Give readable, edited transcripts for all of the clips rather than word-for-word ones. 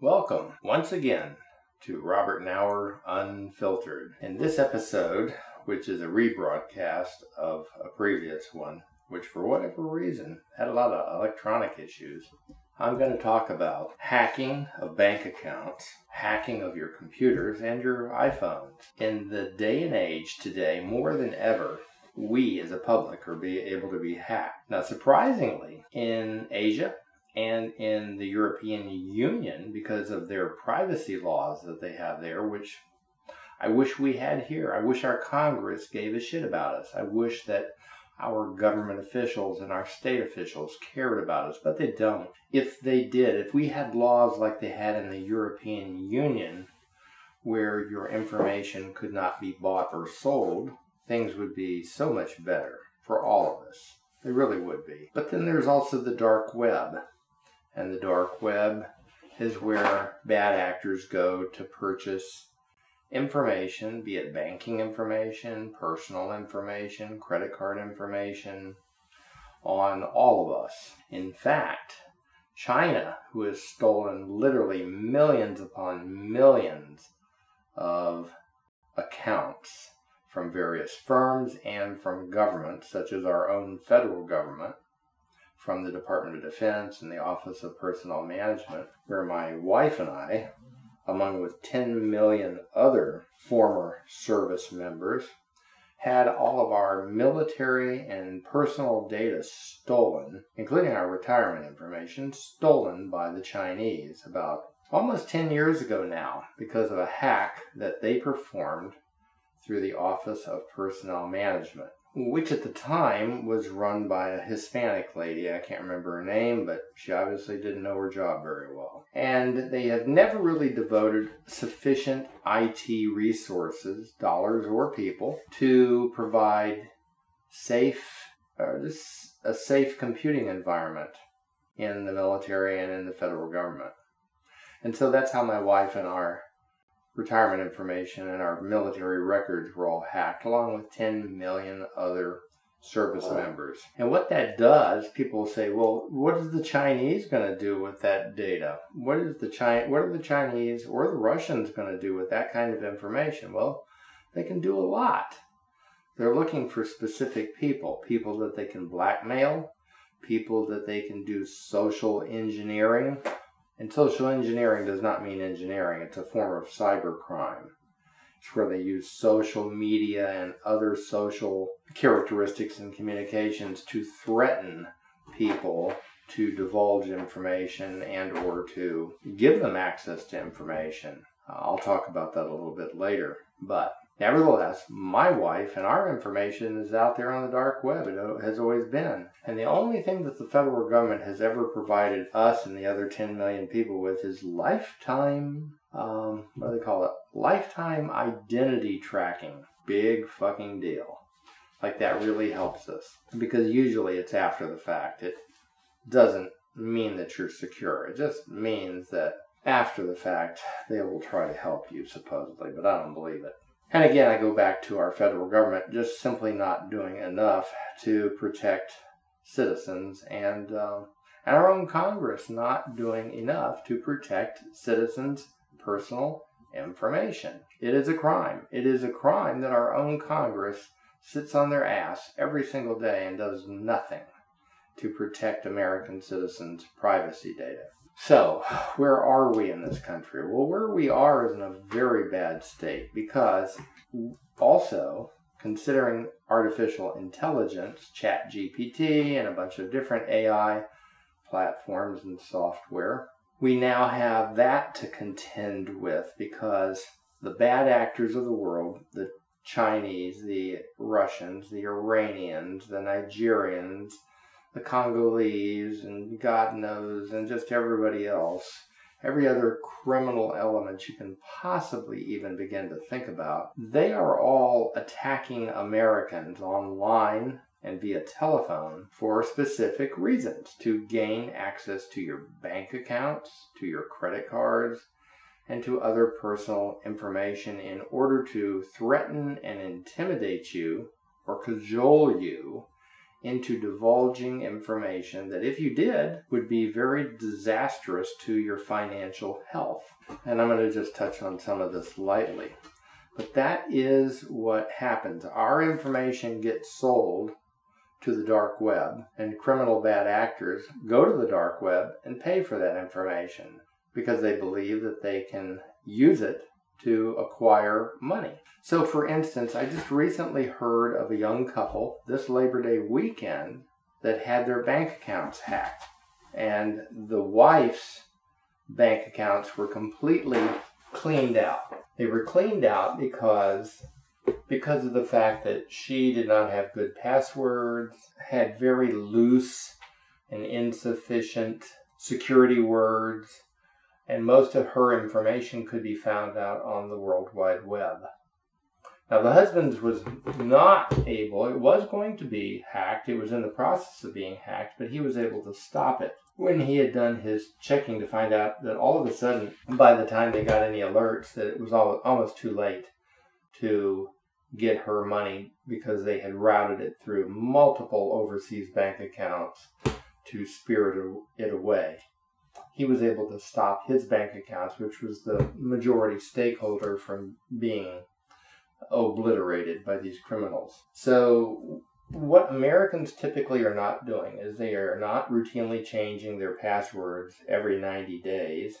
Welcome once again to Robert Knauer Unfiltered. In this episode, which is a rebroadcast of a previous one, which for whatever reason had a lot of electronic issues, I'm going to talk about hacking of bank accounts, hacking of your computers and your iPhones. In the day and age today, more than ever, we as a public are able to be hacked. Now, surprisingly, in Asia and in the European Union, because of their privacy laws that they have there, which I wish we had here. I wish our Congress gave a shit about us. I wish that our government officials and our state officials cared about us, but they don't. If they did, if we had laws like they had in the European Union, where your information could not be bought or sold, things would be so much better for all of us. They really would be. But then there's also the dark web. And the dark web is where bad actors go to purchase information, be it banking information, personal information, credit card information, on all of us. In fact, China, who has stolen literally millions upon millions of accounts from various firms and from governments, such as our own federal government, from the Department of Defense and the Office of Personnel Management, where my wife and I, along with 10 million other former service members, had all of our military and personal data stolen, including our retirement information, stolen by the Chinese about almost 10 years ago now, because of a hack that they performed through the Office of Personnel Management, which at the time was run by a Hispanic lady. I can't remember her name, but she obviously didn't know her job very well. And they have never really devoted sufficient IT resources, dollars or people, to provide a safe computing environment in the military and in the federal government. And so that's how my wife and our retirement information and our military records were all hacked, along with 10 million other service members. And what that does, people say, well, what is the Chinese going to do with that data? What are the Chinese or the Russians going to do with that kind of information? Well, they can do a lot. They're looking for specific people that they can blackmail, people that they can do social engineering. And social engineering does not mean engineering. It's a form of cybercrime. It's where they use social media and other social characteristics and communications to threaten people to divulge information and or to give them access to information. I'll talk about that a little bit later. But nevertheless, my wife and our information is out there on the dark web. It has always been. And the only thing that the federal government has ever provided us and the other 10 million people with is lifetime, lifetime identity tracking. Big fucking deal. Like, that really helps us. Because usually it's after the fact. It doesn't mean that you're secure. It just means that after the fact, they will try to help you, supposedly. But I don't believe it. And again, I go back to our federal government just simply not doing enough to protect citizens, and our own Congress not doing enough to protect citizens' personal information. It is a crime. It is a crime that our own Congress sits on their ass every single day and does nothing to protect American citizens' privacy data. So, where are we in this country? Well, where we are is in a very bad state, because also, considering artificial intelligence, ChatGPT, and a bunch of different AI platforms and software, we now have that to contend with, because the bad actors of the world, the Chinese, the Russians, the Iranians, the Nigerians, the Congolese, and God knows, and just everybody else, every other criminal element you can possibly even begin to think about, they are all attacking Americans online and via telephone for specific reasons, to gain access to your bank accounts, to your credit cards, and to other personal information in order to threaten and intimidate you or cajole you into divulging information that, if you did, would be very disastrous to your financial health. And I'm going to just touch on some of this lightly. But that is what happens. Our information gets sold to the dark web, and criminal bad actors go to the dark web and pay for that information because they believe that they can use it to acquire money. So, for instance, I just recently heard of a young couple this Labor Day weekend that had their bank accounts hacked, and the wife's bank accounts were completely cleaned out. They were cleaned out because of the fact that she did not have good passwords, had very loose and insufficient security words, and most of her information could be found out on the World Wide Web. Now, the husband's was not able, it was going to be hacked, it was in the process of being hacked, but he was able to stop it when he had done his checking to find out that all of a sudden, by the time they got any alerts, that it was almost too late to get her money because they had routed it through multiple overseas bank accounts to spirit it away. He was able to stop his bank accounts, which was the majority stakeholder, from being obliterated by these criminals. So what Americans typically are not doing is they are not routinely changing their passwords every 90 days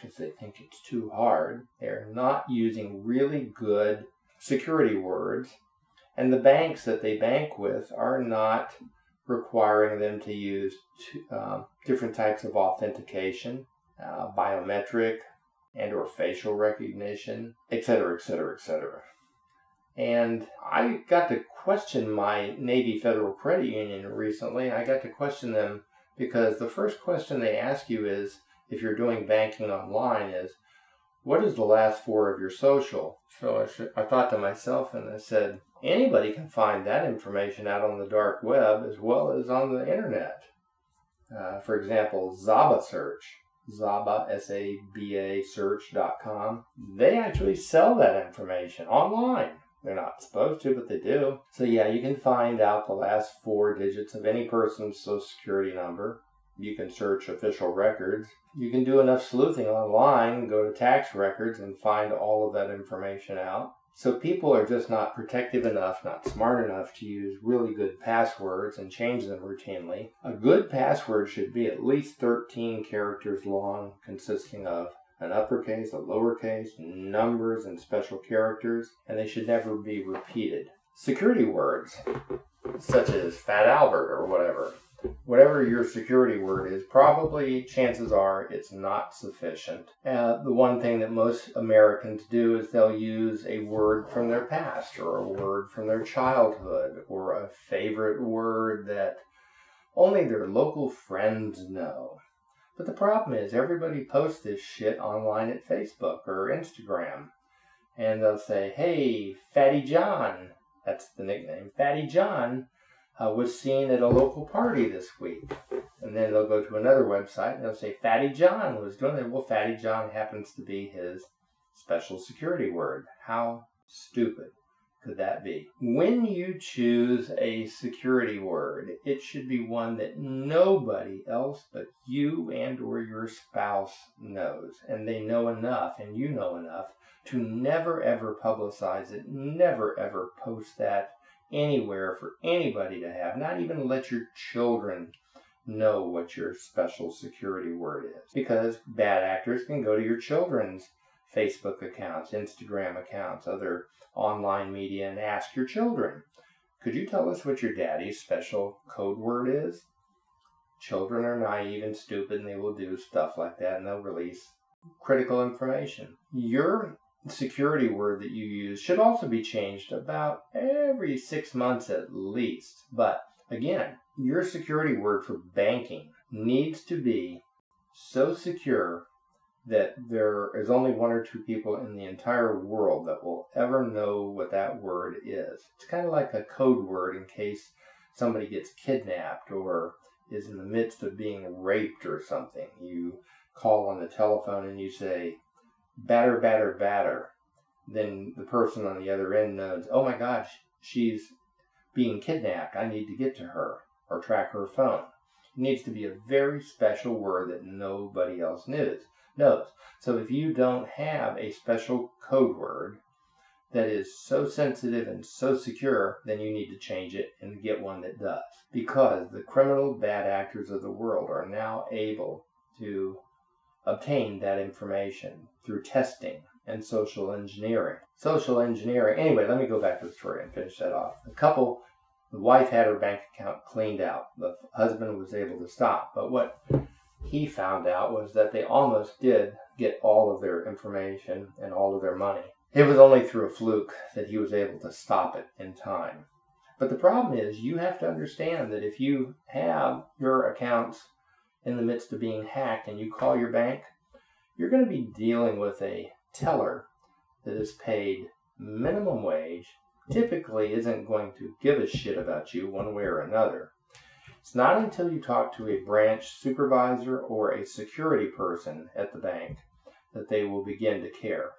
because they think it's too hard. They're not using really good security words, and the banks that they bank with are not requiring them to use different types of authentication, biometric and or facial recognition, etc., etc., etc. And I got to question my Navy Federal Credit Union recently, and I got to question them because the first question they ask you is, if you're doing banking online, is, what is the last four of your social? So I thought to myself, and I said, anybody can find that information out on the dark web as well as on the internet. For example, Zaba Search, Zaba, S-A-B-A, search.com. They actually sell that information online. They're not supposed to, but they do. So yeah, you can find out the last four digits of any person's social security number. You can search official records. You can do enough sleuthing online, go to tax records, and find all of that information out. So people are just not protective enough, not smart enough to use really good passwords and change them routinely. A good password should be at least 13 characters long, consisting of an uppercase, a lowercase, numbers, and special characters, and they should never be repeated. Security words, such as Fat Albert or whatever. Whatever your security word is, probably, chances are, it's not sufficient. The one thing that most Americans do is they'll use a word from their past, or a word from their childhood, or a favorite word that only their local friends know. But the problem is, everybody posts this shit online at Facebook or Instagram, and they'll say, hey, Fatty John, that's the nickname, Fatty John, was seen at a local party this week. And then they'll go to another website and they'll say, Fatty John was doing it. Well, Fatty John happens to be his special security word. How stupid could that be? When you choose a security word, it should be one that nobody else but you and or your spouse knows. And they know enough, and you know enough, to never ever publicize it, never ever post that anywhere for anybody to have. Not even let your children know what your special security word is, because bad actors can go to your children's Facebook accounts, Instagram accounts, other online media, and ask your children, could you tell us what your daddy's special code word is? Children are naive and stupid, and they will do stuff like that, and they'll release critical information. Your security word that you use should also be changed about every 6 months at least. But again, your security word for banking needs to be so secure that there is only one or two people in the entire world that will ever know what that word is. It's kind of like a code word in case somebody gets kidnapped or is in the midst of being raped or something. You call on the telephone and you say, batter, batter, batter. Then the person on the other end knows, oh my gosh, she's being kidnapped. I need to get to her or track her phone. It needs to be a very special word that nobody else knows. So if you don't have a special code word that is so sensitive and so secure, then you need to change it and get one that does. Because the criminal bad actors of the world are now able to obtain that information through testing and social engineering. Anyway, let me go back to the story and finish that off. The wife had her bank account cleaned out. The husband was able to stop. But what he found out was that they almost did get all of their information and all of their money. It was only through a fluke that he was able to stop it in time. But the problem is, you have to understand that if you have your accounts in the midst of being hacked and you call your bank, you're going to be dealing with a teller that is paid minimum wage, typically isn't going to give a shit about you one way or another. It's not until you talk to a branch supervisor or a security person at the bank that they will begin to care.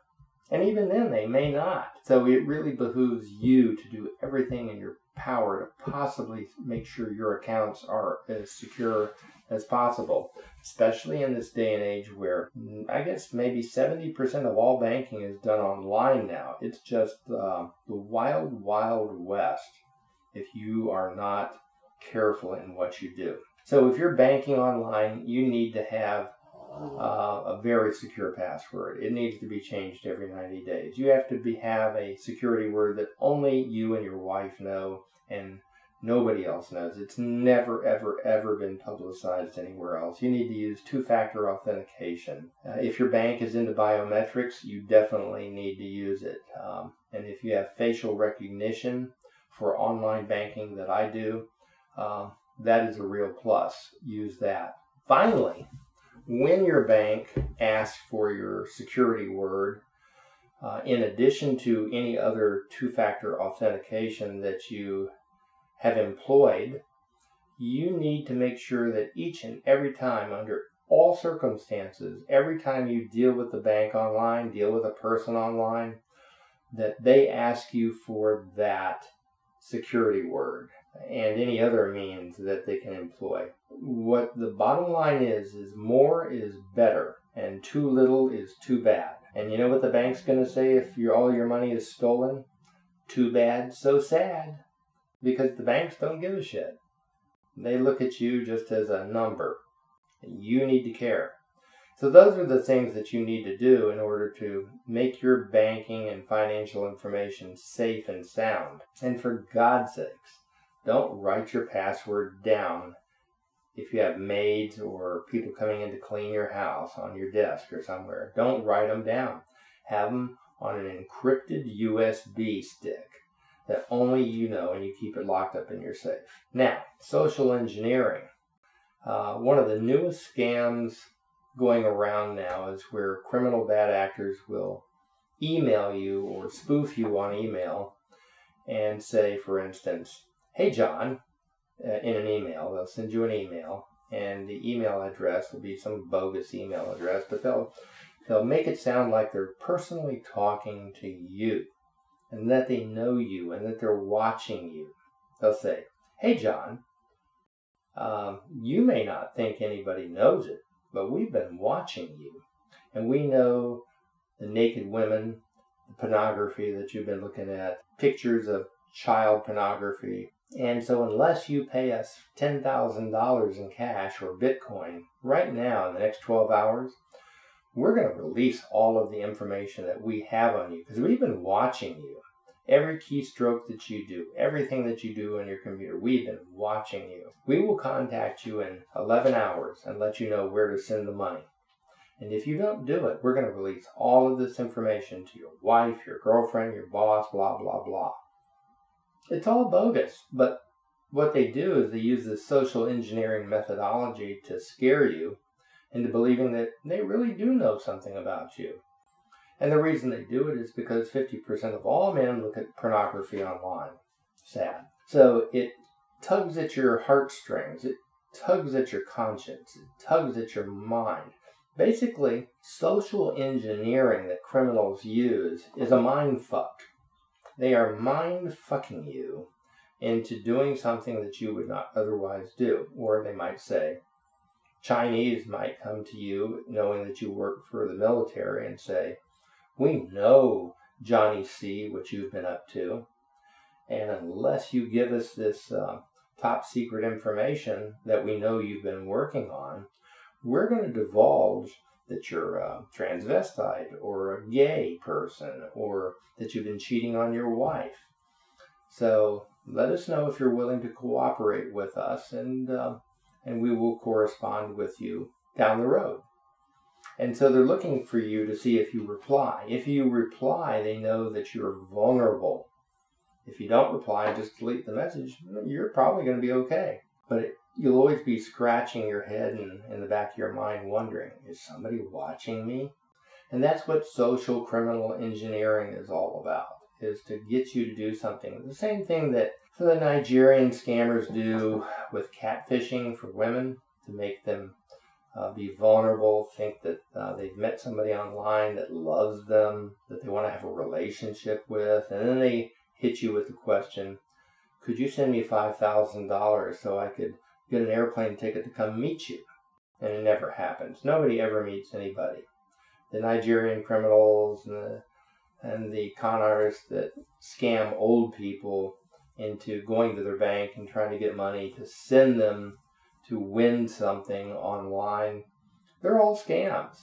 And even then, they may not. So it really behooves you to do everything in your power to possibly make sure your accounts are as secure as possible, especially in this day and age where I guess maybe 70% of all banking is done online now. It's just the wild, wild west if you are not careful in what you do. So if you're banking online, you need to have a very secure password. It needs to be changed every 90 days. You have to have a security word that only you and your wife know and nobody else knows. It's never, ever, ever been publicized anywhere else. You need to use two-factor authentication. If your bank is into biometrics, you definitely need to use it. And if you have facial recognition for online banking that I do, that is a real plus. Use that. Finally, when your bank asks for your security word, in addition to any other two-factor authentication that you have employed, you need to make sure that each and every time, under all circumstances, every time you deal with the bank online, deal with a person online, that they ask you for that security word and any other means that they can employ. What the bottom line is more is better and too little is too bad. And you know what the bank's going to say if all your money is stolen? Too bad, so sad. Because the banks don't give a shit. They look at you just as a number. You need to care. So those are the things that you need to do in order to make your banking and financial information safe and sound. And for God's sakes, don't write your password down if you have maids or people coming in to clean your house on your desk or somewhere. Don't write them down. Have them on an encrypted USB stick that only you know, and you keep it locked up in your safe. Now, social engineering. One of the newest scams going around now is where criminal bad actors will email you or spoof you on email and say, for instance, hey John, in an email. They'll send you an email, and the email address will be some bogus email address, but they'll make it sound like they're personally talking to you, and that they know you, and that they're watching you. They'll say, hey John, you may not think anybody knows it, but we've been watching you, and we know the naked women, the pornography that you've been looking at, pictures of child pornography, and so unless you pay us $10,000 in cash or Bitcoin right now in the next 12 hours, we're going to release all of the information that we have on you, because we've been watching you. Every keystroke that you do, everything that you do on your computer, we've been watching you. We will contact you in 11 hours and let you know where to send the money. And if you don't do it, we're going to release all of this information to your wife, your girlfriend, your boss, blah, blah, blah. It's all bogus, but what they do is they use this social engineering methodology to scare you into believing that they really do know something about you. And the reason they do it is because 50% of all men look at pornography online. Sad. So it tugs at your heartstrings. It tugs at your conscience. It tugs at your mind. Basically, social engineering that criminals use is a mind fuck. They are mind fucking you into doing something that you would not otherwise do. Or they might say, Chinese might come to you knowing that you work for the military and say, we know, Johnny C., what you've been up to, and unless you give us this top secret information that we know you've been working on, we're going to divulge that you're a transvestite or a gay person or that you've been cheating on your wife. So let us know if you're willing to cooperate with us, and we will correspond with you down the road. And so they're looking for you to see if you reply. If you reply, they know that you're vulnerable. If you don't reply, just delete the message, you're probably going to be okay. But you'll always be scratching your head and in the back of your mind wondering, is somebody watching me? And that's what social criminal engineering is all about, is to get you to do something. The same thing that the Nigerian scammers do with catfishing for women to make them be vulnerable, think that they've met somebody online that loves them, that they want to have a relationship with, and then they hit you with the question, could you send me $5,000 so I could get an airplane ticket to come meet you? And it never happens. Nobody ever meets anybody. The Nigerian criminals and the con artists that scam old people into going to their bank and trying to get money to send them to win something online, they're all scams.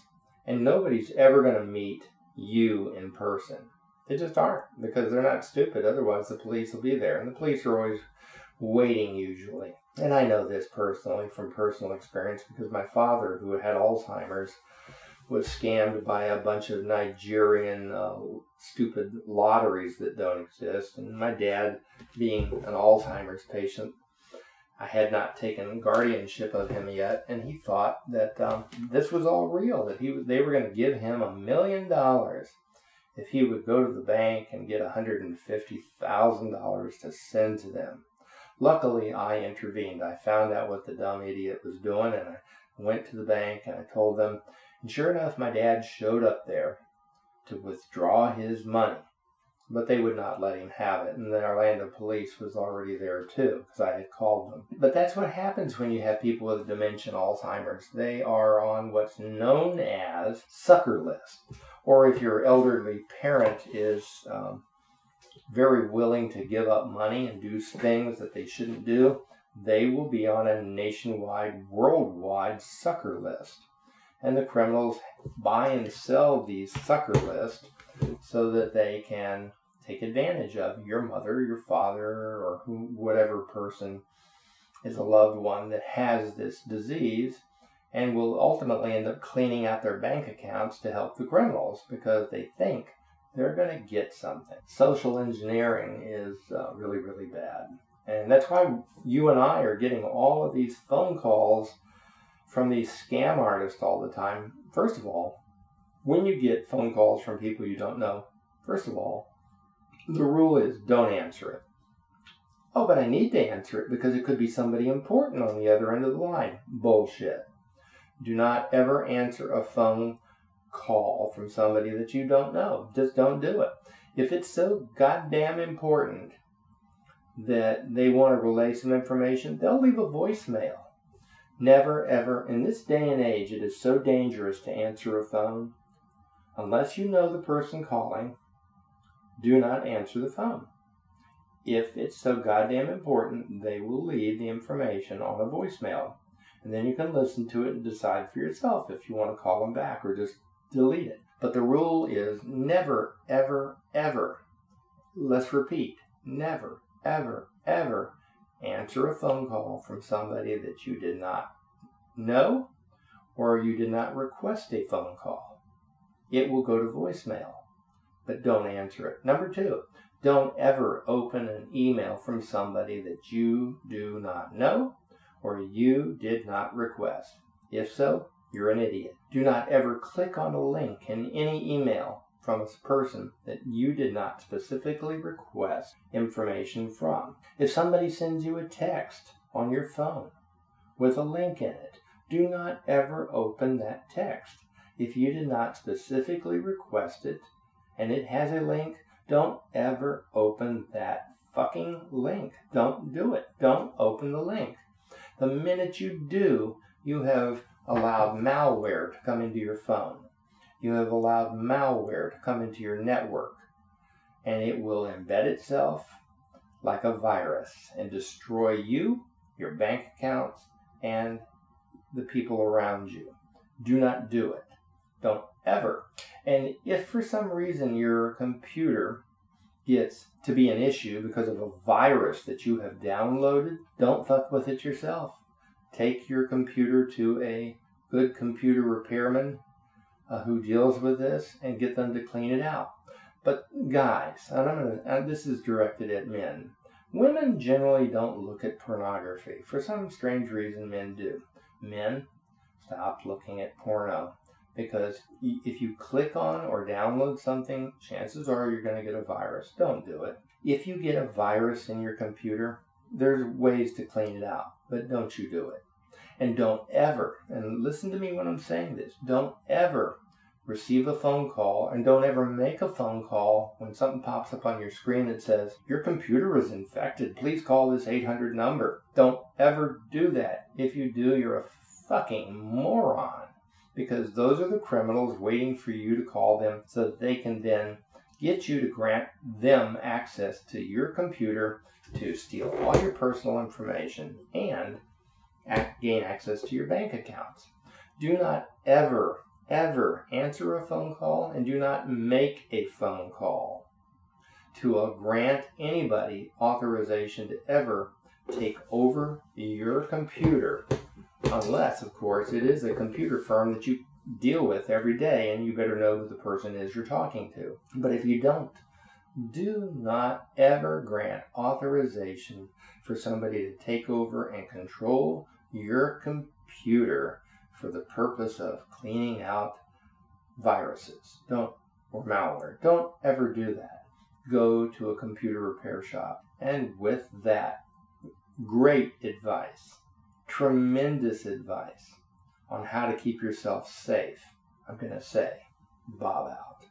And nobody's ever going to meet you in person. They just aren't, because they're not stupid. Otherwise, the police will be there. And the police are always waiting, usually. And I know this personally from personal experience, because my father, who had Alzheimer's, was scammed by a bunch of Nigerian stupid lotteries that don't exist. And my dad, being an Alzheimer's patient, I had not taken guardianship of him yet, and he thought that this was all real, that they were going to give him $1 million if he would go to the bank and get $150,000 to send to them. Luckily, I intervened. I found out what the dumb idiot was doing, and I went to the bank and I told them. And sure enough, my dad showed up there to withdraw his money, but they would not let him have it. And the Orlando police was already there too, because I had called them. But that's what happens when you have people with dementia, Alzheimer's. They are on what's known as sucker list. Or if your elderly parent is very willing to give up money and do things that they shouldn't do, they will be on a nationwide, worldwide sucker list. And the criminals buy and sell these sucker lists so that they can take advantage of your mother, your father, or whatever person is a loved one that has this disease, and will ultimately end up cleaning out their bank accounts to help the criminals, because they think they're going to get something. Social engineering is really, really bad. And that's why you and I are getting all of these phone calls from these scam artists all the time. First of all, when you get phone calls from people you don't know, first of all, the rule is don't answer it. Oh, but I need to answer it because it could be somebody important on the other end of the line. Bullshit. Do not ever answer a phone call from somebody that you don't know. Just don't do it. If it's so goddamn important that they want to relay some information, they'll leave a voicemail. Never, ever. In this day and age, it is so dangerous to answer a phone. Unless you know the person calling, do not answer the phone. If it's so goddamn important, they will leave the information on a voicemail. And then you can listen to it and decide for yourself if you want to call them back or just delete it. But the rule is never, ever, ever, let's repeat, never, ever, ever answer a phone call from somebody that you did not know or you did not request a phone call. It will go to voicemail, but don't answer it. Number two, don't ever open an email from somebody that you do not know or you did not request. If so, you're an idiot. Do not ever click on a link in any email from a person that you did not specifically request information from. If somebody sends you a text on your phone with a link in it, do not ever open that text. If you did not specifically request it, and it has a link, don't ever open that fucking link. Don't do it. Don't open the link. The minute you do, you have allowed malware to come into your phone. You have allowed malware to come into your network, and it will embed itself like a virus and destroy you, your bank accounts, and the people around you. Do not do it. Don't ever. And if for some reason your computer gets to be an issue because of a virus that you have downloaded, don't fuck with it yourself. Take your computer to a good computer repairman who deals with this and get them to clean it out. But guys, this is directed at men. Women generally don't look at pornography. For some strange reason, men do. Men, stop looking at porno. Because if you click on or download something, chances are you're going to get a virus. Don't do it. If you get a virus in your computer, there's ways to clean it out, but don't you do it. And don't ever, and listen to me when I'm saying this, don't ever receive a phone call, and don't ever make a phone call when something pops up on your screen that says, your computer is infected, please call this 800 number. Don't ever do that. If you do, you're a fucking moron. Because those are the criminals waiting for you to call them so that they can then get you to grant them access to your computer to steal all your personal information and gain access to your bank accounts. Do not ever, ever answer a phone call, and do not make a phone call to grant anybody authorization to ever take over your computer. Unless, of course, it is a computer firm that you deal with every day, and you better know who the person is you're talking to. But if you don't, do not ever grant authorization for somebody to take over and control your computer for the purpose of cleaning out viruses or malware. Don't ever do that. Go to a computer repair shop. And with that, great advice. Tremendous advice on how to keep yourself safe. I'm going to say, Bob out.